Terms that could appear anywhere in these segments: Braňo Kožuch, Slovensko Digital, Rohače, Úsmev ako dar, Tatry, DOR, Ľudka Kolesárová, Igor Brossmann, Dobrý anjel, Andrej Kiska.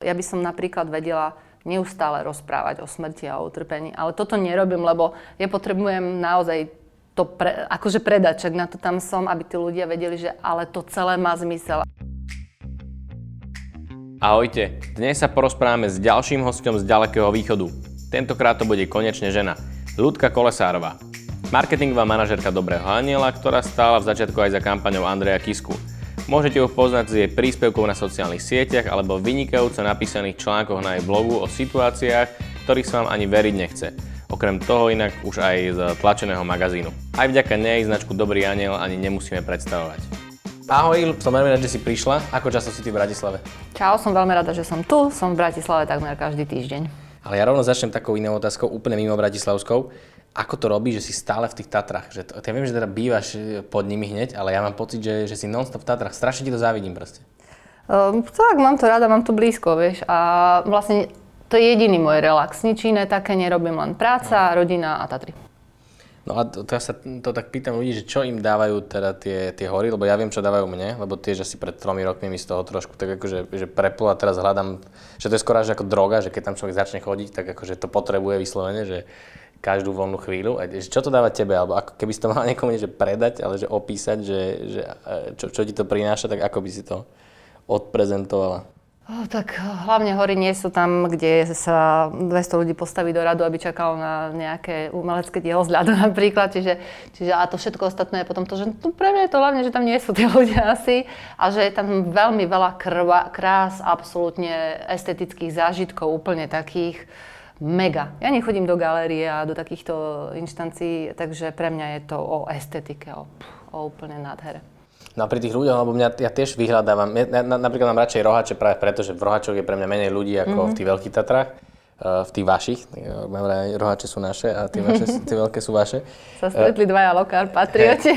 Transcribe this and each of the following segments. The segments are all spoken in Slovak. Ja by som napríklad vedela neustále rozprávať o smrti a o utrpení, ale toto nerobím, lebo ja potrebujem naozaj to akože predať, čak na to tam som, aby tí ľudia vedeli, že ale to celé má zmysel. Ahojte, dnes sa porozprávame s ďalším hosťom z ďalekého východu. Tentokrát to bude konečne žena, Ľudka Kolesárová. Marketingová manažérka Dobrého anjela, ktorá stála v začiatku aj za kampaňou Andreja Kisku. Môžete ju poznať z jej príspevkov na sociálnych sieťach alebo vynikajúco napísaných článkoch na jej blogu o situáciách, ktorých sa vám ani veriť nechce. Okrem toho inak už aj z tlačeného magazínu. Aj vďaka nej značku Dobrý anjel ani nemusíme predstavovať. Ahoj, som veľmi rád, že si prišla. Ako často si ty v Bratislave? Čau, som veľmi rada, že som tu. Som v Bratislave takmer každý týždeň. Ale ja rovno začnem takou inou otázkou, úplne mimo bratislavskou. Ako to robíš, že si stále v tých Tatrách? Že to, ja viem, že teda bývaš pod nimi hneď, ale ja mám pocit, že si non-stop v Tatrách. Strašne ti to závidím proste. Tak, mám to rada, mám to blízko, vieš. A vlastne to je jediný môj relax. Nič iné také nerobím, len práca, rodina a Tatry. No a to ja sa to tak pýtam ľudí, že čo im dávajú teda tie hory, lebo ja viem, čo dávajú mne, lebo tiež asi pred 3 rokmi mi z toho trošku tak akože preplo a teraz hľadám, že to je skoro až ako droga, že keď tam človek začne chodiť, tak akože to potrebuje vyslovene, že každú voľnú chvíľu. A čo to dáva tebe, alebo ako, keby si to mal niekomu že predať, ale že opísať, že čo ti to prináša, tak ako by si to odprezentovala? Tak hlavne hory nie sú tam, kde sa 200 ľudí postaví do radu, aby čakalo na nejaké umelecké dielo z ľadu napríklad. Čiže a to všetko ostatné je potom to, že no, pre mňa je to hlavne, že tam nie sú tie ľudia asi a že je tam veľmi veľa krás, absolútne estetických zážitkov, úplne takých mega. Ja nechodím do galérie a do takýchto inštancií, takže pre mňa je to o estetike, o úplne nádhere. No a pri tých ľuďoch, lebo ja tiež vyhľadávam, ja napríklad mám radšej rohače práve preto, že v rohačoch je pre mňa menej ľudí ako v tých veľkých Tatrách, v tých vašich, rohače sú naše a tie veľké sú vaše. Sa stretli dvaja lokár patrioti.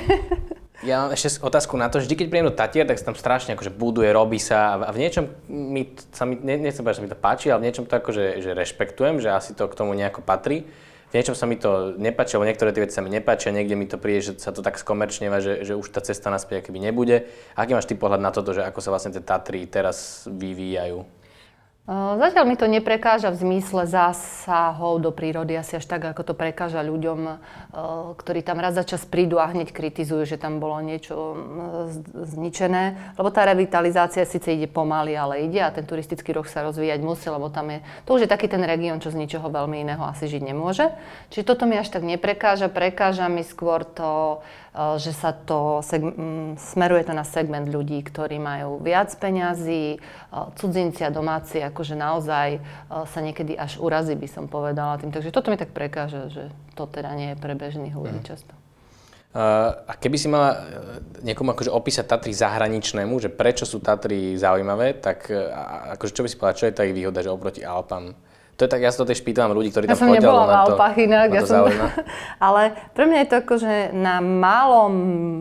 Ja mám ešte otázku na to, že vždy, keď príjem do Tatier, tak sa tam strašne akože buduje, robí sa a v niečom nechcem povedať, že mi to páči, ale v niečom to akože že rešpektujem, že asi to k tomu nejako patrí. V niečom sa mi to nepáči, lebo niektoré tie veci sa mi nepáčia, niekde mi to príde, že sa to tak skomerčneva, že už tá cesta naspäť akoby nebude. Aký máš ty pohľad na toto, že ako sa vlastne tie Tatry teraz vyvíjajú? Zatiaľ mi to neprekáža v zmysle zásahov do prírody, asi až tak, ako to prekáža ľuďom, ktorí tam raz za čas prídu a hneď kritizujú, že tam bolo niečo zničené. Lebo tá revitalizácia síce ide pomaly, ale ide a ten turistický ruch sa rozvíjať musí, lebo tam je, to už je taký ten región, čo z ničoho veľmi iného asi žiť nemôže. Čiže toto mi až tak neprekáža, prekáža mi skôr to, že sa to smeruje to na segment ľudí, ktorí majú viac peňazí, cudzinci a domáci, akože naozaj sa niekedy až urazí, by som povedala tým. Takže toto mi tak prekáža, že to teda nie je pre bežných ľudí často. A keby si mala niekomu akože opísať Tatry zahraničnému, že prečo sú Tatry zaujímavé, tak akože čo by si povedala, čo je tá ich výhoda, že oproti Alpám? To je tak, ja sa to tiež pýtam ľudí, ktorí tam chodia, ale na to zaujíma. Ale pre mňa je to akože na malom,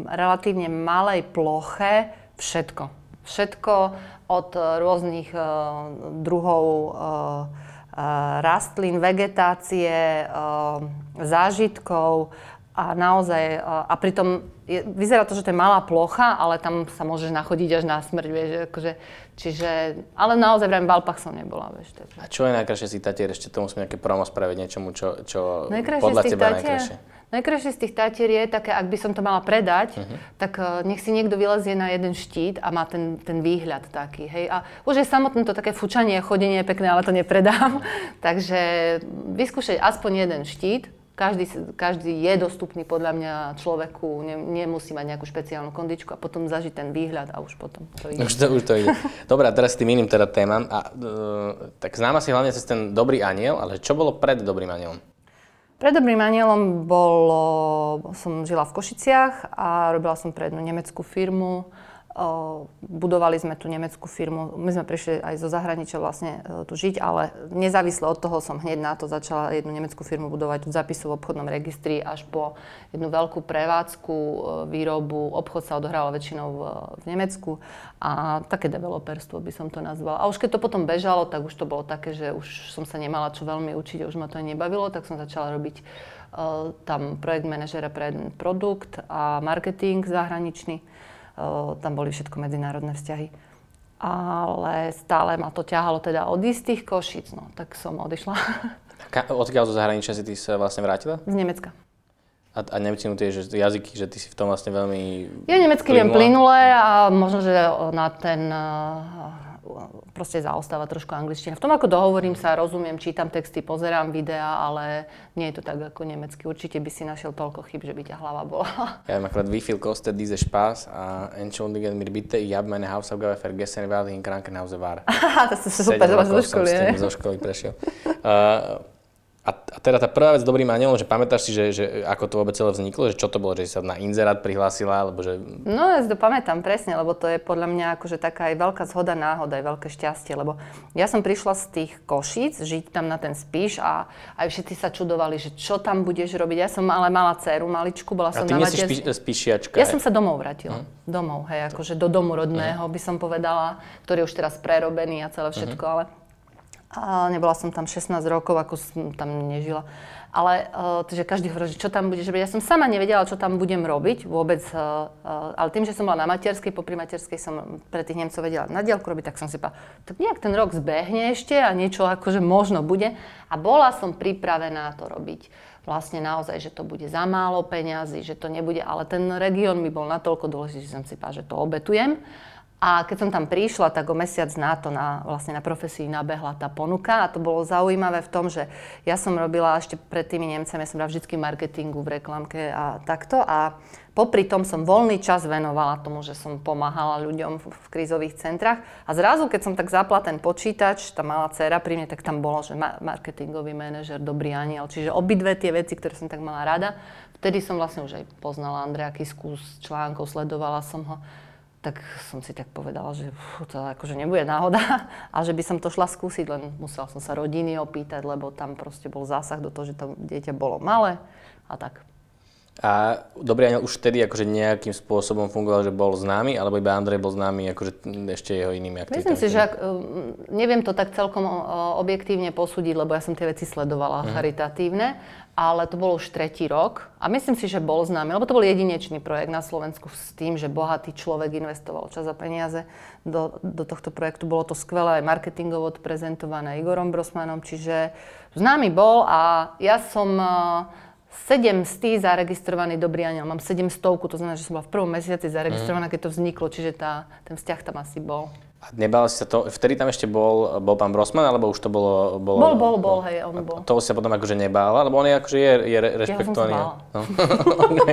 relatívne malej ploche všetko. Všetko od rôznych druhov rastlín, vegetácie, zážitkov a naozaj, a pritom vyzerá to, že to je malá plocha, ale tam sa môžeš nachodiť až na smrť, vieš, akože, čiže, ale naozaj v Alpách som nebola, vieš. Takže. A čo je najkrajšie z tých Tatier? Ešte to musím nejaké promo spraviť niečomu, čo podľa teba najkrajšie? Najkrajšie z tých Tatier je také, ak by som to mala predať, tak nech si niekto vylezie na jeden štít a má ten výhľad taký, hej. A už je samotné to také fučanie, chodenie je pekné, ale to nepredám. Takže vyskúšať aspoň jeden štít. Každý je dostupný podľa mňa človeku, nemusí mať nejakú špeciálnu kondičku a potom zažiť ten výhľad a už potom to ide. Už to ide. Dobre, a teraz s tým iným teda témam. Tak známa si hlavne cez ten Dobrý anjel, ale čo bolo pred Dobrým anjelom? Pred Dobrým anjelom som žila v Košiciach a robila som pre jednu nemeckú firmu. Budovali sme tú nemeckú firmu, my sme prišli aj zo zahraničia vlastne tu žiť, ale nezávisle od toho som hneď na to začala jednu nemeckú firmu budovať od zápisu v obchodnom registri až po jednu veľkú prevádzku, výrobu. Obchod sa odohral väčšinou v Nemecku a také developerstvo by som to nazvala. A už keď to potom bežalo, tak už to bolo také, že už som sa nemala čo veľmi učiť, už ma to nebavilo, tak som začala robiť tam projekt manažera pre jeden produkt a marketing zahraničný. Tam boli všetko medzinárodné vzťahy. ale stále ma to ťahalo teda od istých Košíc, no tak som odišla. Odkiaľ zo zahraničia si ty sa vlastne vrátila? Z Nemecka. A nemčinu tie že jazyky, že ty si v tom vlastne veľmi... Ja nemecky viem plynule a možno, že na ten proste zaostáva trošku angličtina. V tom, ako dohovorím sa, rozumiem, čítam texty, pozerám videá, ale nie je to tak ako nemecky. Určite by si našiel toľko chyb, že by ťa hlava bola. Ja viem akorát, wie viel kostet diese Spaß a entschuldigen mir bitte, ich habe meine Hausaufgabe vergessen, weil ich in Krankenhause war. To som super, zo školy prešiel. A teda tá prvá vec s Dobrým anjelom, že pamätáš si, že ako to vôbec celé vzniklo? Že čo to bolo? Že sa na inzerát prihlásila? Alebo že... No, ja si to pamätám presne, lebo to je podľa mňa akože taká aj veľká zhoda náhoda, aj veľké šťastie, lebo ja som prišla z tých Košíc, žiť tam na ten Spiš a aj všetci sa čudovali, že čo tam budeš robiť. Ja som ale mala dceru maličku, bola som na materskej. A ty nie si Spišiačka. Ja som sa domov vrátila. Domov, hej, akože do domu rodného by som povedala, ktorý je už teraz prerobený a celé všetko, ale... A nebola som tam 16 rokov, ako som tam nežila. Ale takže každý hovorí, čo tam budeš robiť. Ja som sama nevedela, čo tam budem robiť vôbec. Ale tým, že som bola na materskej, popri materskej som pre tých Nemcov vedela na diaľku robiť, tak som si povedala, tak nejak ten rok zbehne ešte a niečo akože možno bude. A bola som pripravená to robiť. Vlastne naozaj, že to bude za málo peňazí, že to nebude. Ale ten región mi bol natoľko dôležitý, že som si povedala, že to obetujem. A keď som tam prišla, tak o mesiac na to vlastne na profesii nabehla tá ponuka a to bolo zaujímavé v tom, že ja som robila ešte pred tými Nemcami, ja som robila vždycky marketingu v reklamke a takto a popri tom som voľný čas venovala tomu, že som pomáhala ľuďom v krízových centrách a zrazu, keď som tak zapla ten počítač, tá malá dcera pri mne, tak tam bolo, že marketingový manažer, Dobrý anjel, čiže obidve tie veci, ktoré som tak mala rada. Vtedy som vlastne už aj poznala Andreja Kisku z článkov, sledovala som ho. Tak som si tak povedala, že to akože nebude náhoda a že by som to šla skúsiť, len musela som sa rodiny opýtať, lebo tam proste bol zásah do toho, že to dieťa bolo malé a tak. A Dobrý anjel už vtedy akože nejakým spôsobom fungoval, že bol známy, alebo iba Andrej bol známy akože ešte jeho inými aktivitami? Myslím si, že neviem to tak celkom objektívne posúdiť, lebo ja som tie veci sledovala charitatívne, ale to bolo už 3. rok a myslím si, že bol známy, lebo to bol jedinečný projekt na Slovensku s tým, že bohatý človek investoval čas a peniaze do tohto projektu. Bolo to skvelé aj marketingovo prezentované Igorom Brossmannom, čiže známy bol a ja som... 700 zaregistrovaný Dobrý anjel. Mám 700, to znamená, že som bola v prvom mesiaci zaregistrovaná, keď to vzniklo, čiže ten vzťah tam asi bol. A nebála si sa to, vtedy tam ešte bol pán Brossmann, alebo už to bolo... Bol, hej, on bol. Toho si sa potom akože nebála, lebo on je akože je rešpektovaný. Ja som sa bála.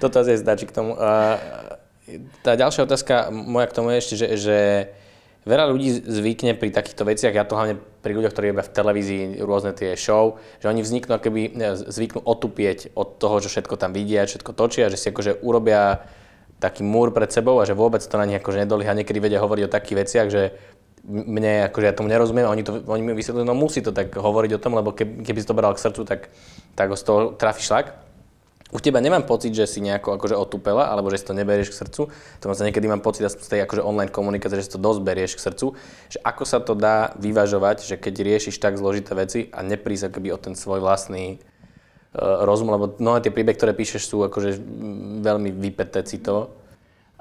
Toto asi je zdačí k tomu. Tá ďalšia otázka moja k tomu je ešte, že veľa ľudí zvykne pri takýchto veciach, ja to hlavne pri ľuďoch, ktorí robia v televízii rôzne tie show, že oni zvyknú otupieť od toho, že všetko tam vidia, všetko točia, že si akože urobia taký múr pred sebou a že vôbec to na nich akože nedolíha. Niekedy vedia hovoriť o takých veciach, že mne akože ja tomu nerozumiem a oni mi vysvetľujú, no musí to tak hovoriť o tom, lebo keby si to bral k srdcu, tak ho z toho trafí šlak. U teba nemám pocit, že si nejako akože otupela, alebo že si to neberieš k srdcu. To sa niekedy mám pocit z tej akože online komunikácie, že si to dosť berieš k srdcu. Že ako sa to dá vyvažovať, že keď riešiš tak zložité veci a neprísť akoby o ten svoj vlastný rozum, lebo mnohé tie príbehy, ktoré píšeš, sú akože veľmi vypäté citovo.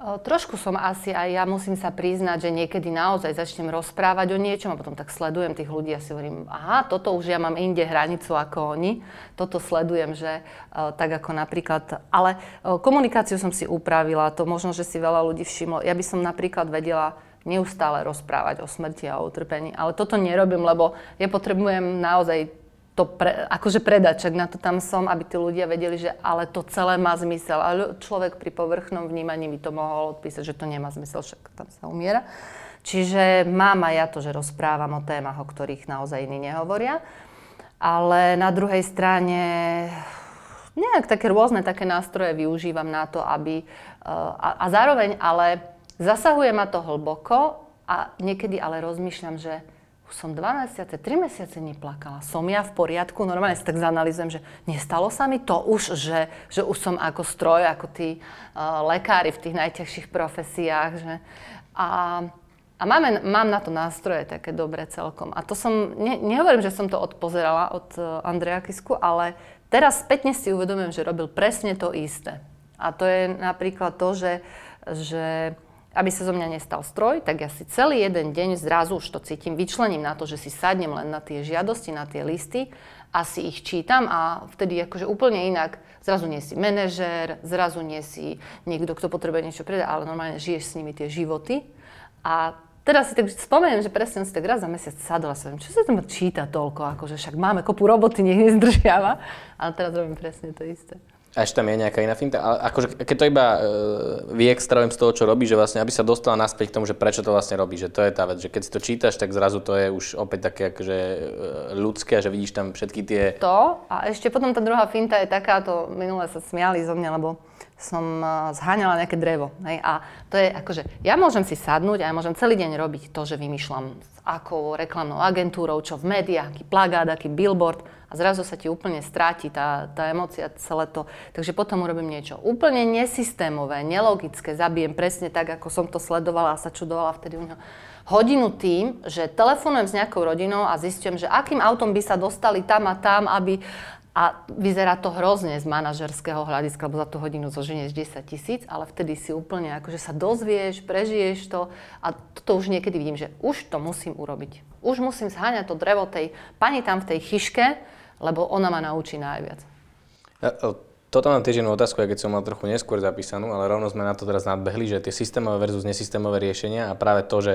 Trošku som asi aj ja musím sa priznať, že niekedy naozaj začnem rozprávať o niečom a potom tak sledujem tých ľudí a si hovorím, aha, toto už ja mám inde hranicu ako oni, toto sledujem, že tak ako napríklad, ale komunikáciu som si upravila, to možno, že si veľa ľudí všimlo, ja by som napríklad vedela neustále rozprávať o smrti a o utrpení, ale toto nerobím, lebo ja potrebujem naozaj to akože predaček, na to tam som, aby tí ľudia vedeli, že ale to celé má zmysel. A človek pri povrchnom vnímaní by to mohol odpísať, že to nemá zmysel, však tam sa umiera. Čiže mám aj ja to, že rozprávam o témach, o ktorých naozaj iní nehovoria. Ale na druhej strane nejak také rôzne také nástroje využívam na to, aby... A zároveň ale zasahuje ma to hlboko a niekedy ale rozmýšľam, že som 2 mesiace, 3 mesiace neplakala. Som ja v poriadku? Normálne si tak zanalýzujem, že nestalo sa mi to už, že už som ako stroj, ako tí lekári v tých najťažších profesiách. Že... A mám na to nástroje také dobre celkom. A to som, nehovorím, že som to odpozerala od Andreja Kisku, ale teraz spätne si uvedomujem, že robil presne to isté. A to je napríklad to, že aby sa zo mňa nestal stroj, tak ja si celý jeden deň zrazu už to cítim, vyčlením na to, že si sadnem len na tie žiadosti, na tie listy a si ich čítam a vtedy akože úplne inak. Zrazu nie si manažér, zrazu nie si niekto, kto potrebuje niečo predať, ale normálne žiješ s nimi tie životy. A teraz si tak spomeniem, že presne si tak raz za mesiac sadla sa, čo sa tam číta toľko, akože však máme kopu roboty, nech nezdržiava, ale teraz robím presne to isté. A ešte tam je nejaká iná finta, ale akože keď to iba vyextrahujem z toho, čo robíš, že vlastne aby sa dostala naspäť k tomu, že prečo to vlastne robíš, že to je tá vec, že keď si to čítaš, tak zrazu to je už opäť také akože ľudské, že vidíš tam všetky tie... To a ešte potom tá druhá finta je takáto, minule sa smiali zo mňa, lebo som zháňala nejaké drevo, hej, a to je akože, ja môžem si sadnúť a ja môžem celý deň robiť to, že vymýšľam s akou reklamnou agentúrou, čo v médiách, aký plagát, aký billboard, a zrazu sa ti úplne stráti tá emócia, celé to. Takže potom urobím niečo úplne nesystémové, nelogické, zabijem presne tak, ako som to sledovala a sa čudovala vtedy u neho. Hodinu tým, že telefonujem s nejakou rodinou a zistujem, že akým autom by sa dostali tam a tam, aby... A vyzerá to hrozne z manažerského hľadiska, lebo za tú hodinu zoženieš 10 000, ale vtedy si úplne akože sa dozvieš, prežiješ to a toto už niekedy vidím, že už to musím urobiť. Už musím zháňať to drevo tej pani tam v tej chyške, lebo ona ma naučí najviac. Toto mám tiež jednu otázku, keď som mal trochu neskôr zapísanú, ale rovno sme na to teraz nadbehli, že tie systémové versus nesystémové riešenia a práve to, že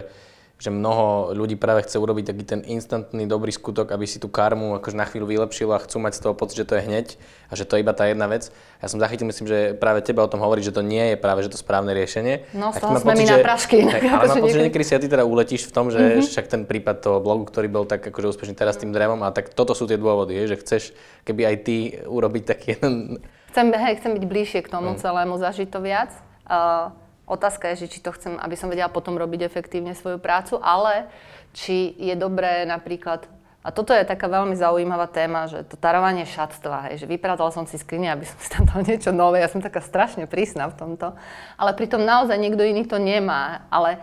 mnoho ľudí práve chce urobiť taký ten instantný dobrý skutok, aby si tú karmu akože na chvíľu vylepšilo a chcú mať z toho pocit, že to je hneď a že to je iba tá jedna vec. Ja som zachytil, myslím, že práve teba o tom hovorí, že to nie je práve že to správne riešenie. No z toho sme my na prašky. Tak, ale mám pocit, že niekedy si ty teda uletíš v tom, že však ten prípad toho blogu, ktorý bol tak akože úspešný teraz s tým drevom a tak toto sú tie dôvody, že chceš keby aj ty urobiť taký jeden... Chcem byť bližšie k tomu celému, zažiť to viac. Otázka je, že či to chcem, aby som vedela potom robiť efektívne svoju prácu, ale či je dobré napríklad, a toto je taká veľmi zaujímavá téma, že to tarovanie šatstva, hej, že vypratala som si skrine, aby som si tam dal niečo nové, ja som taká strašne prísna v tomto, ale pritom naozaj niekto iný to nemá, ale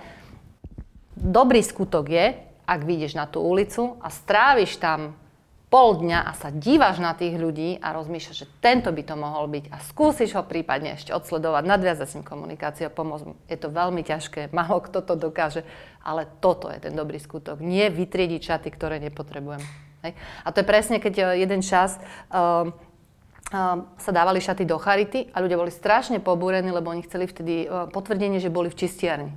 dobrý skutok je, ak vyjdeš na tú ulicu a stráviš tam pol dňa a sa díváš na tých ľudí a rozmýšľaš, že tento by to mohol byť a skúsiš ho prípadne ešte odsledovať, nadviazať s ním komunikáciu a pomôcť mu. Je to veľmi ťažké, málo kto to dokáže, ale toto je ten dobrý skutok. Nie vytriediť šaty, ktoré nepotrebujem. Hej? A to je presne, keď jeden čas sa dávali šaty do charity a ľudia boli strašne pobúrení, lebo oni chceli vtedy potvrdenie, že boli v čistiarni.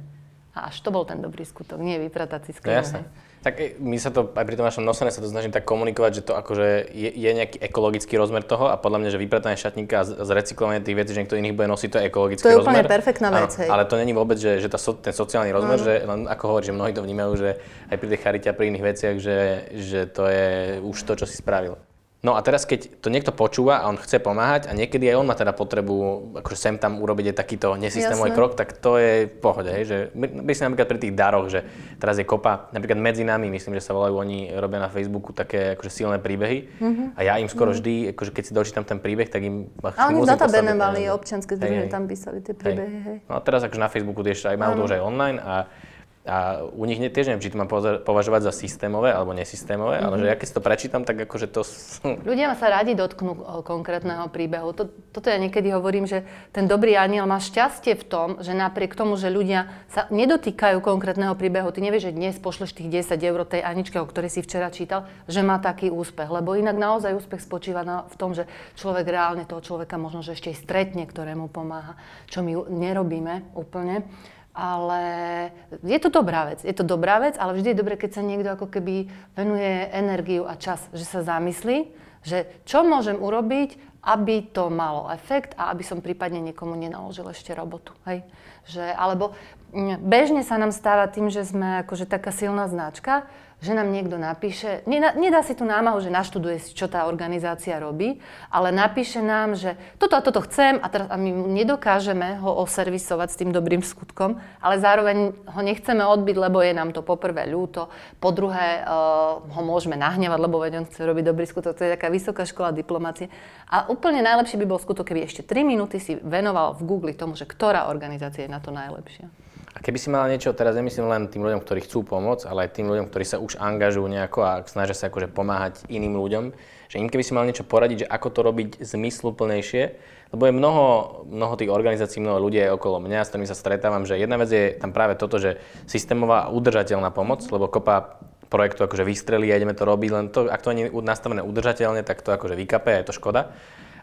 A až to bol ten dobrý skutok, nie vypratať si skrývanie. Tak my sa to, aj pri tom našom nosení sa to snažím tak komunikovať, že to akože je nejaký ekologický rozmer toho a podľa mňa, že vypratanie šatníka a zrecyklovanie tých vecí, že niekto iných bude nosiť, to je ekologický rozmer. To je rozmer. Úplne perfektná vec, hej. Ale to není vôbec, že ten sociálny rozmer, že len ako hovorí, že mnohí to vnímajú, že aj pri tej charite a pri iných veciach, že to je už to, čo si spravil. No a teraz, keď to niekto počúva a on chce pomáhať a niekedy aj on má teda potrebu akože sem tam urobiť aj takýto nesystémový krok, tak to je v pohode, hej, že by si napríklad pri tých daroch, že teraz je kopa, napríklad Medzi nami, myslím, že sa volajú, oni robia na Facebooku také akože silné príbehy a ja im skoro vždy, akože keď si dočítam ten príbeh, tak im... A oni v databene mali občianske združenie, tam písali tie príbehy, hej. No a teraz akože na Facebooku tiež aj majú to už aj online a u nich tiež neviem, či to mám považovať za systémové alebo nesystémové, ale že ja keď si to prečítam, tak akože to... Ľudia sa radi dotknú konkrétneho príbehu. Toto ja niekedy hovorím, že ten dobrý anjel má šťastie v tom, že napriek tomu, že ľudia sa nedotýkajú konkrétneho príbehu, ty nevieš, že dnes pošleš tých 10 eur tej Aničke, o ktorej si včera čítal, že má taký úspech, lebo inak naozaj úspech spočíva v tom, že človek reálne toho človeka možno, že ešte aj stretne, ktorému pomáha, čo my nerobíme úplne. Ale je to dobrá vec, ale vždy je dobré, keď sa niekto ako keby venuje energiu a čas, že sa zamyslí, že čo môžem urobiť, aby to malo efekt a aby som prípadne niekomu nenaložil ešte robotu, hej. Že, alebo bežne sa nám stáva tým, že sme akože taká silná značka, že nám niekto napíše, nedá si tú námahu, že naštuduje si, čo tá organizácia robí, ale napíše nám, že toto a toto chcem a teraz a my nedokážeme ho oservisovať s tým dobrým skutkom, ale zároveň ho nechceme odbiť, lebo je nám to poprvé ľúto, po druhé ho môžeme nahnevať, lebo veď on chce robiť dobrý skutok, to je taká vysoká škola diplomácie. A úplne najlepší by bol skutok, keby ešte 3 minúty si venoval v Google tomu, že ktorá organizácia je na to najlepšia. A keby si mala niečo, teraz nemyslím len tým ľuďom, ktorí chcú pomôcť, ale aj tým ľuďom, ktorí sa už angažujú nejako a snažia sa akože pomáhať iným ľuďom, že im keby si mal niečo poradiť, že ako to robiť zmysluplnejšie, lebo je mnoho tých organizácií, mnoho ľudí aj okolo mňa, s ktorými sa stretávam, že jedna vec je tam práve toto, že systémová a udržateľná pomoc, lebo kopa projektu akože vystrelí a ideme to robiť, len to, ak to nie je nastavené udržateľne, tak to akože vykape a je to škoda.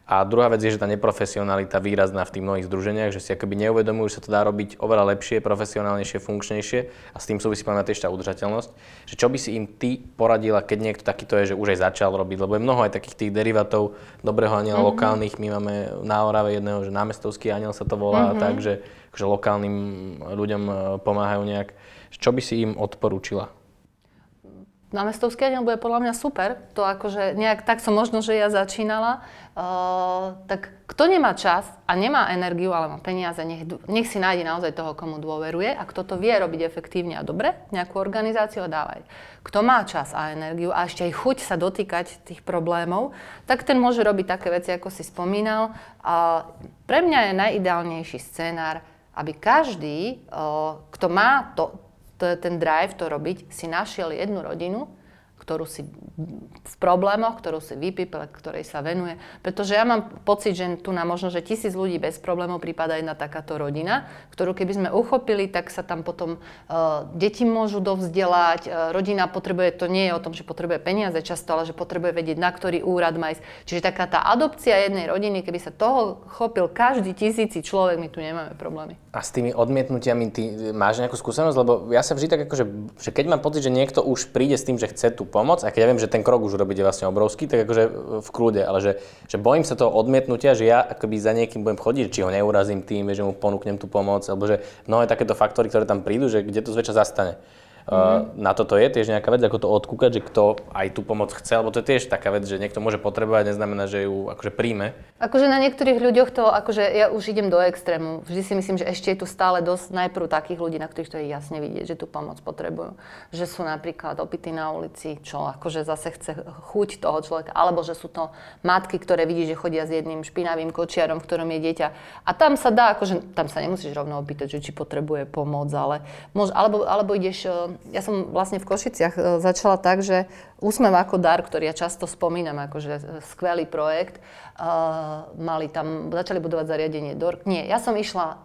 A druhá vec je, že tá neprofesionalita výrazná v tých mnohých združeniach, že si akoby neuvedomujú, že sa to dá robiť oveľa lepšie, profesionálnejšie, funkčnejšie a s tým súvisí práve tiež tá udržateľnosť. Že čo by si im ty poradila, keď niekto takýto je, že už aj začal robiť, lebo je mnoho aj takých tých derivátov Dobrého anjela lokálnych. My máme na Orave jedného, že námestovský anjel sa to volá, takže akože lokálnym ľuďom pomáhajú nejak. Čo by si im odporúčila? Námestovský anjel bude podľa mňa super, to akože nejak tak som možno, že ja začínala, tak kto nemá čas a nemá energiu, ale má peniaze, nech si nájde naozaj toho, komu dôveruje a kto to vie robiť efektívne a dobre, nejakú organizáciu a dávať. Kto má čas a energiu a ešte aj chuť sa dotýkať tých problémov, tak ten môže robiť také veci, ako si spomínal. A pre mňa je najideálnejší scenár, aby každý, kto má to, ten drive to robiť, si našiel jednu rodinu, ktorú si v problémoch, ktorú si vypípil, ktorej sa venuje. Pretože ja mám pocit, že tu na možno, že 1000 ľudí bez problémov prípada jedna takáto rodina, ktorú keby sme uchopili, tak sa tam potom deti môžu dovzdelať, rodina potrebuje, to nie je o tom, že potrebuje peniaze často, ale že potrebuje vedieť, na ktorý úrad má ísť. Čiže taká tá adopcia jednej rodiny, keby sa toho chopil každý 1000 človek, my tu nemáme problémy. A s tými odmietnutiami ty máš nejakú skúsenosť? Lebo ja sa vždy tak akože, že keď mám pocit, že niekto už príde s tým, že chce tu pomoc, a keď ja viem, že ten krok už robíte vlastne obrovský, tak akože v kľude, ale že bojím sa toho odmietnutia, že ja akoby za niekým budem chodiť, či ho neurazím tým, že mu ponúknem tú pomoc, alebo že mnohé takéto faktory, ktoré tam prídu, že kde to zväčša zastane. Na toto je tiež nejaká vec, ako to odkúkať, že kto aj tú pomoc chce, lebo to je tiež taká vec, že niekto môže potrebovať, neznamená, že ju akože príjme. Akože na niektorých ľuďoch to, akože ja už idem do extrému. Vždy si myslím, že ešte je tu stále dosť najprv takých ľudí, na ktorých to je jasne vidieť, že tú pomoc potrebujú. Že sú napríklad opity na ulici, čo akože zase chce chuť toho človeka, alebo že sú to matky, ktoré vidí, že chodia s jedným špinavým kočiarom, v ktorom je dieťa. A tam sa dá, akože tam sa nemusíš rovno opýtať, či potrebuje pomoc, ale alebo ideš. Ja som vlastne v Košiciach začala tak, že Úsmev ako dar, ktorý ja často spomínam, akože skvelý projekt, mali tam, začali budovať zariadenie DOR. Nie, ja som išla,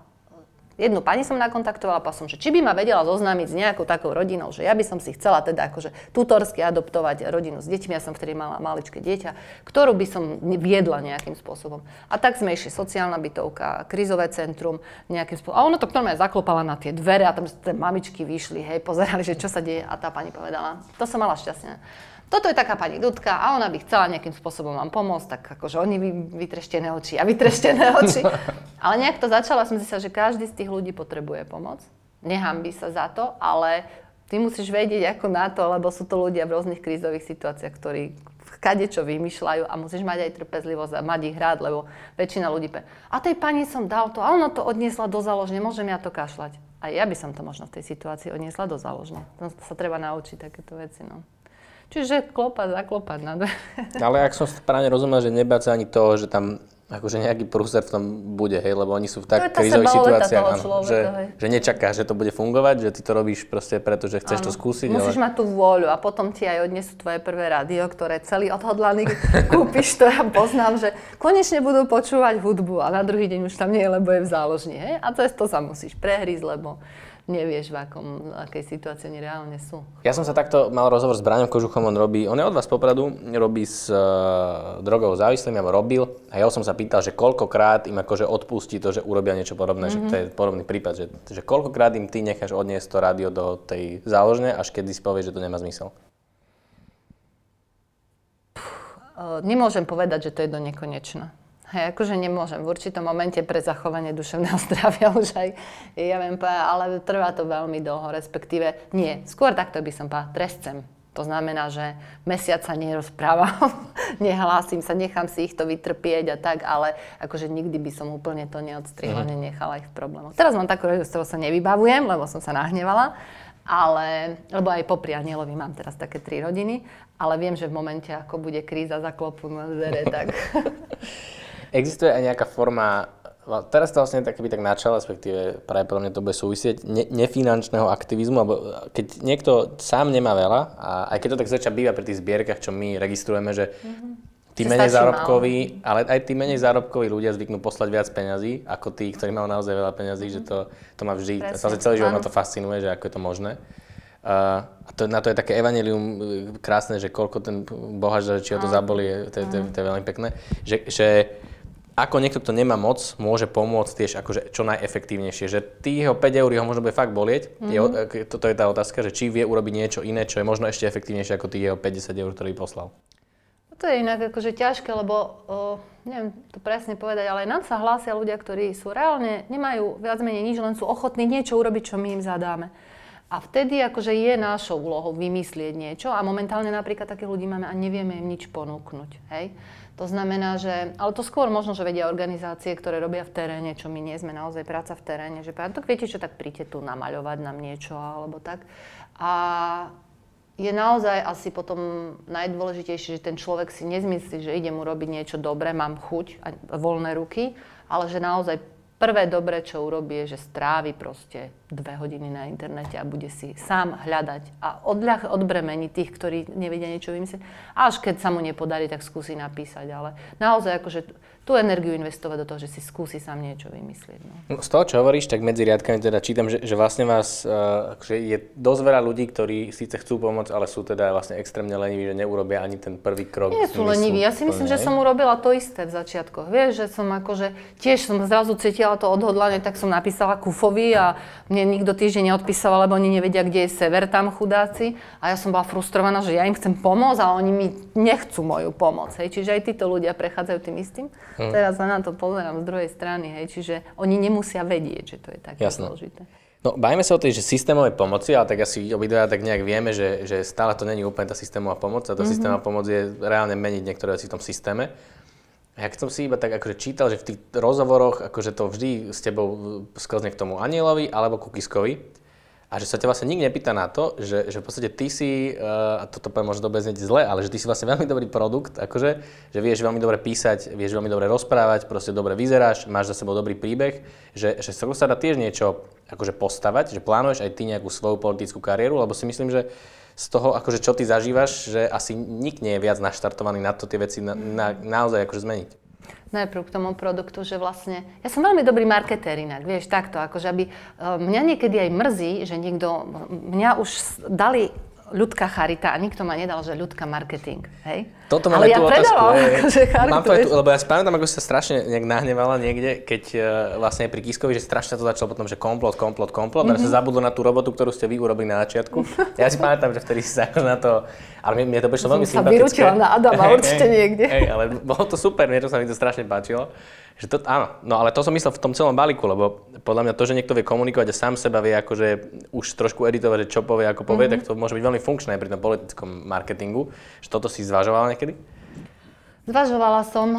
jednu pani som nakontaktovala, pa som, že či by ma vedela zoznámiť s nejakou takou rodinou, že ja by som si chcela teda akože tutorsky adoptovať rodinu s deťmi, ja som vtedy mala maličké dieťa, ktorú by som viedla nejakým spôsobom. A tak sme išli, sociálna bytovka, krízové centrum, nejakým spôsobom. A ona to normálne zaklopala na tie dvere a tam tie mamičky vyšli, hej, pozerali, že čo sa deje a tá pani povedala, to som mala šťastne. Toto je taká pani Ľudka a ona by chcela nejakým spôsobom vám pomôcť, tak akože oni vytreštené oči a vytreštené oči. Ale nejak to začalo, som zistila, že každý z tých ľudí potrebuje pomoc. Nehanbí sa za to, ale ty musíš vedieť ako na to, lebo sú to ľudia v rôznych krízových situáciách, ktorí kadečo vymýšľajú a musíš mať aj trpezlivosť a mať ich rád, lebo väčšina ľudí a tej pani som dal to a ona to odniesla do záložne, môžem ja to kašľať. A ja by som to možno v tej situácii odniesla do záložne. To sa treba naučiť takéto veci, no. Čiže klopať, zaklopať na dve. Ale ak som správne rozumel, že nebáť sa ani toho, že tam akože nejaký prúser v tom bude, hej, lebo oni sú v tak krízových situáciách, že nečakáš, že to bude fungovať, že ty to robíš proste preto, že chceš to skúsiť. Musíš mať tú vôľu a potom ti aj odnesú tvoje prvé rádio, ktoré celý odhodlaný kúpiš, to ja poznám, že konečne budú počúvať hudbu a na druhý deň už tam nie, lebo je v záložni, hej, a cez to sa musíš prehrísť, lebo nevieš, v akej situácii oni reálne sú. Ja som sa takto mal rozhovor s Braňom Kožuchom, on je od vás Popradu, robí s drogovo závislým, ja ho robil a ja som sa pýtal, že koľkokrát im akože odpustí to, že urobia niečo podobné, že to je podobný prípad, že koľkokrát im ty necháš odniesť to rádio do tej záložne, až kedy si povieš, že to nemá zmysel? Nemôžem povedať, že to je do nekonečna. Hej, akože nemôžem. V určitom momente pre zachovanie duševného zdravia už aj, ja viem, ale trvá to veľmi dlho, respektíve nie. Skôr takto by som povedala, trestem. To znamená, že mesiac sa nerozprávam, nehlásim sa, nechám si ich to vytrpieť a tak, ale akože nikdy by som úplne to neodstrihla, nenechala ich v problémoch. Teraz mám takú rodiu, z toho sa nevybavujem, lebo som sa nahnevala. Ale, lebo aj popri anjelovi mám teraz také 3 rodiny, ale viem, že v momente, ako bude kríza, zaklopú na dvere, tak... Existuje aj nejaká forma Teraz to vlastne tak načal, respektíve práve pre mňa to bude súvisieť nefinančného aktivizmu, alebo keď niekto sám nemá veľa, a aj keď to tak zača býva pri tých zbierkach, čo my registrujeme, že tí menej zárobkoví, ale aj tí menej zárobkoví ľudia zvyknú poslať viac peňazí ako tí, ktorí majú naozaj veľa peňazí, že to ma vždy, celý život ma to fascinuje, že ako je to možné. A to, na to je také evanjelium krásne, že koľko ten bohač, či ho to zabolí, to je veľmi pekné, že ako niekto, kto nemá moc, môže pomôcť tiež akože čo najefektívnejšie, že tých 5 eur ho možno bude fakt bolieť, to je tá otázka, že či vie urobiť niečo iné, čo je možno ešte efektívnejšie ako tých 50 eur, ktorý poslal. To je inak akože ťažké, lebo neviem to presne povedať, ale aj nám sa hlásia ľudia, ktorí sú reálne, nemajú viac menej nič, len sú ochotní niečo urobiť, čo my im zadáme. A vtedy akože je našou úlohou vymyslieť niečo a momentálne napríklad takých ľudí máme a nevieme im nič ponúknuť, hej. To znamená, že, ale to skôr možno, že vedia organizácie, ktoré robia v teréne, čo my nie sme, naozaj práca v teréne, že pán, tak viete čo, tak príďte tu namaľovať nám niečo alebo tak. A je naozaj asi potom najdôležitejšie, že ten človek si nezmyslí, že idem urobiť niečo dobré, mám chuť a voľné ruky, ale že naozaj prvé dobre, čo urobí, je, že strávi proste 2 hodiny na internete a bude si sám hľadať a odbremení tých, ktorí nevedia niečo vymyslieť. Až keď sa mu nepodarí, tak skúsi napísať, ale naozaj akože tú energiu investovať do toho, že si skúsi sám niečo vymyslieť. No. Z toho, čo hovoríš, tak medzi riadkami teda čítam, že vlastne vás, že je dosť veľa ľudí, ktorí síce chcú pomôcť, ale sú teda vlastne extrémne leniví, že neurobia ani ten prvý krok. Nie sú leniví. Ja si myslím, že som urobila to isté v začiatkoch. Vieš, že som akože tiež som zrazu cítila to odhodlanie, tak som napísala Kufovi a mne nikto týždeň neodpísal, lebo oni nevedia, kde je sever, tam chudáci. A ja som bola frustrovaná, že ja im chcem pomôcť a oni mi nechcú moju pomoc, hej. Čiže aj títo ľudia prechádzajú tým istým. Teraz sa na to pozerám z druhej strany, hej. Čiže oni nemusia vedieť, že to je také dôležité. No, bavíme sa o tej, že systémovej pomoci, ale tak asi obidva tak nejak vieme, že stále to není úplne tá systémová pomoc a tá systémová pomoc je reálne meniť niektoré veci v tom systéme. Ja keď som si iba tak akože čítal, že v tých rozhovoroch akože to vždy s tebou sklzne k tomu Anielovi alebo ku Kiskovi a že sa ťa vlastne nikto nepýta na to, že v podstate ty si, a toto poviem možno dobre znieť zle, ale že ty si vlastne veľmi dobrý produkt, akože, že vieš veľmi dobre písať, vieš veľmi dobre rozprávať, proste dobre vyzeráš, máš za sebou dobrý príbeh, že sa dá tiež niečo akože postavať, že plánuješ aj ty nejakú svoju politickú kariéru, lebo si myslím, že z toho, akože čo ty zažívaš, že asi nikto nie je viac naštartovaný na to tie veci naozaj akože zmeniť. Najprv k tomu produktu, že vlastne, ja som veľmi dobrý marketér inak, vieš, takto, akože aby, mňa niekedy aj mrzí, že niekto, mňa už dali Ľudka Charita a nikto ma nedal, že Ľudka Marketing, hej? Toto máme ale tú ja otázku, akože tu, lebo ja si pamätám, ako si sa strašne nejak nahnevala niekde, keď vlastne pri Kiskovi, že strašne to začalo potom, že komplot, ale sa zabudlo na tú robotu, ktorú ste vy urobili na začiatku. Ja si pamätám, že vtedy si sa na to, ale mne to prišlo veľmi sympatické. Som sa vyrúčila na Adama určite niekde. Hej, ale bolo to super, niečo sa mi to strašne páčilo. Že to, áno, no ale to som myslel v tom celom balíku, lebo podľa mňa to, že niekto vie komunikovať a sám seba vie akože už trošku editovať, že čo povie, ako povie, tak to môže byť veľmi funkčné pri tom politickom marketingu. Že toto si zvažovala niekedy? Zvažovala som,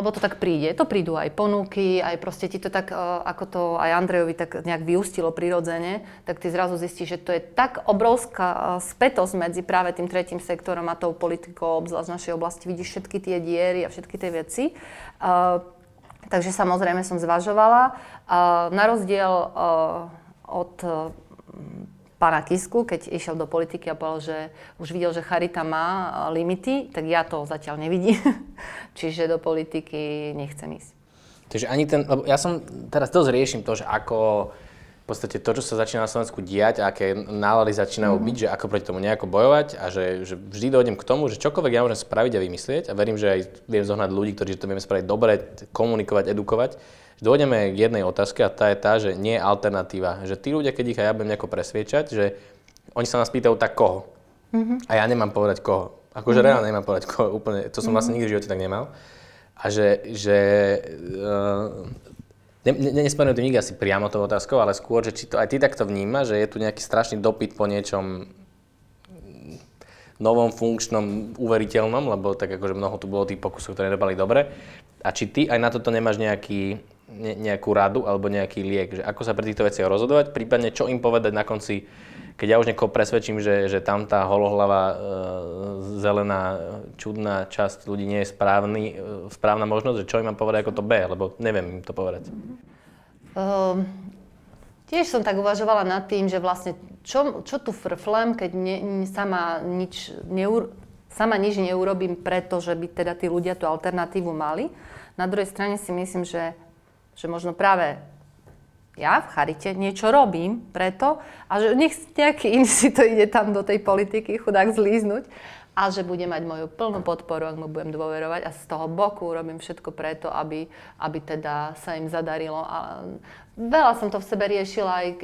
lebo to tak príde. To prídu aj ponuky, aj proste ti to tak, ako to aj Andrejovi tak nejak vyústilo prirodzene, tak ty zrazu zistíš, že to je tak obrovská spätosť medzi práve tým tretím sektorom a tou politikou, obzvlášť v našej oblasti, vidíš všetky tie diery a všetky tie veci. Takže samozrejme som zvažovala. Na rozdiel od pána Kisku, keď išiel do politiky a povedal, že už videl, že charita má limity, tak ja to zatiaľ nevidím. Čiže do politiky nechcem ísť. Takže ani ten, lebo ja som teraz dosť riešim to, že ako v podstate to, čo sa začína na Slovensku diať a aké nálady začínajú byť, že ako proti tomu nejako bojovať a že vždy dojdem k tomu, že čokoľvek ja môžem spraviť a vymyslieť a verím, že aj viem zohnať ľudí, ktorí to vieme spraviť dobre, komunikovať, edukovať. Dôjdeme k jednej otázke a tá je tá, že nie je alternatíva. Že tí ľudia, keď ich aj ja budem nejako presviečať, že oni sa nás pýtajú, tak koho? A ja nemám povedať koho. Akože reálne nemám povedať koho, úplne. To som vlastne nikdy v živote tak nemal. A že nespomenujem tým nikdy asi priamo tou otázkou, ale skôr, že či to aj ty takto vníma, že je tu nejaký strašný dopyt po niečom novom, funkčnom, uveriteľnom, lebo tak akože mnoho tu bolo tých pokusov, ktoré nedopali dobre. A či ty aj na toto nemáš nejakú radu alebo nejaký liek, že ako sa pre týchto veciach rozhodovať, prípadne čo im povedať na konci Keď ja už niekoho presvedčím, že tam tá holohlava, zelená, čudná časť ľudí nie je správna možnosť, že čo im mám povedať ako to B, lebo neviem im to povedať. Tiež som tak uvažovala nad tým, že vlastne čo tu frflem, keď sama nič neurobím preto, že by teda tí ľudia tú alternatívu mali. Na druhej strane si myslím, že možno práve ja v charite niečo robím preto a že nech nejaký iný si to ide tam do tej politiky chudák zlíznuť a že bude mať moju plnú podporu, ak mu budem dôverovať a z toho boku robím všetko preto, aby teda sa im zadarilo. A veľa som to v sebe riešila,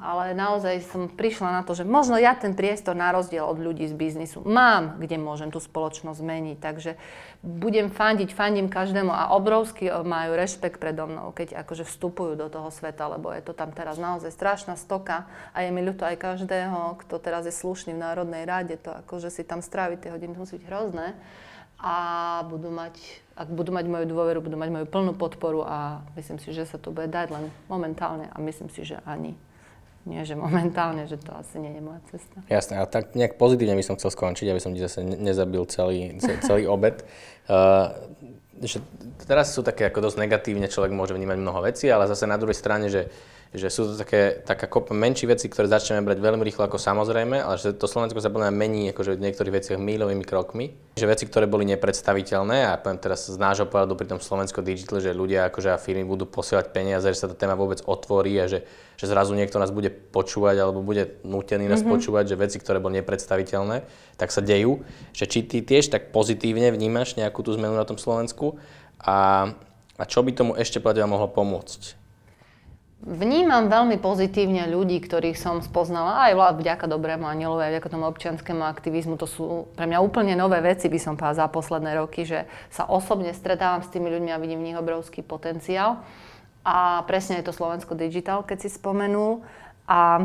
ale naozaj som prišla na to, že možno ja ten priestor na rozdiel od ľudí z biznisu mám, kde môžem tú spoločnosť zmeniť, takže budem fandím každému a obrovský majú rešpekt predo mnou, keď akože vstupujú do toho sveta, lebo je to tam teraz naozaj strašná stoka a je mi ľúto aj každého, kto teraz je slušný v Národnej rade, to akože si tam stráviť tie hodiny, musí byť hrozné. A ak budú mať moju dôveru, budú mať moju plnú podporu a myslím si, že sa to bude dať len momentálne a myslím si, že ani nie, že momentálne, že to asi nie je moja cesta. Jasné, a tak nejak pozitívne by som chcel skončiť, aby som ti zase nezabil celý obed. Že teraz sú také ako dosť negatívne, človek môže vnímať mnoho vecí, ale zase na druhej strane, že sú to taká kopa menší veci, ktoré začneme brať veľmi rýchlo ako samozrejme, ale že to Slovensko sa podľa mňa mení akože v niektorých veciach míľovými krokmi. Že veci, ktoré boli nepredstaviteľné a poviem teraz z nášho pohľadu pri tom Slovensko Digital, že ľudia akože a firmy budú posielať peniaze, že sa tá téma vôbec otvorí a že zrazu niekto nás bude počúvať alebo bude nútený nás počúvať, že veci, ktoré boli nepredstaviteľné, tak sa dejú. Že či ty tiež tak pozitívne vnímaš nejakú tú zmenu na tom Slovensku a čo by tomu ešte podľa teba mohlo pomôcť? Vnímam veľmi pozitívne ľudí, ktorých som spoznala, aj vďaka Dobrému anjelovi, aj vďaka tomu občianskému aktivizmu. To sú pre mňa úplne nové veci, by som povedala, za posledné roky, že sa osobne stretávam s tými ľuďmi a vidím v nich obrovský potenciál. A presne je to Slovensko Digital, keď si spomenul. A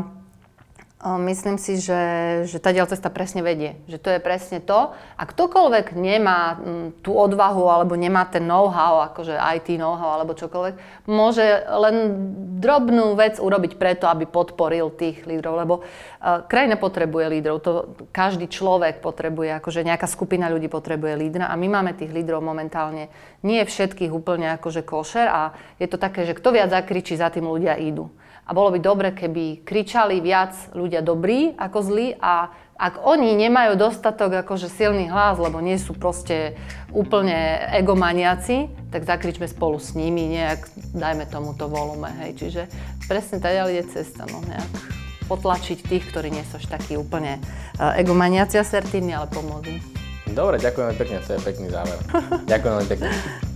myslím si, že tá diaľ cesta presne vedie. Že to je presne to. A ktokoľvek nemá tú odvahu, alebo nemá ten know-how, akože IT know-how, alebo čokoľvek, môže len drobnú vec urobiť preto, aby podporil tých lídrov, lebo krajina potrebuje lídrov, to každý človek potrebuje, akože nejaká skupina ľudí potrebuje lídra a my máme tých lídrov momentálne nie všetkých úplne akože košer a je to také, že kto viac zakričí, za tým ľudia idú. A bolo by dobre, keby kričali viac ľudia dobrí ako zlí a ak oni nemajú dostatok akože silný hlas, lebo nie sú proste úplne egomaniaci, tak zakričme spolu s nimi, nejak dajme tomu to volume, hej. Čiže presne teda ide cesta, no nejak potlačiť tých, ktorí nie sú až takí úplne egomaniaci asertívni, ale pomôcť. Dobre, ďakujem pekne, to je pekný záver. Ďakujem pekne.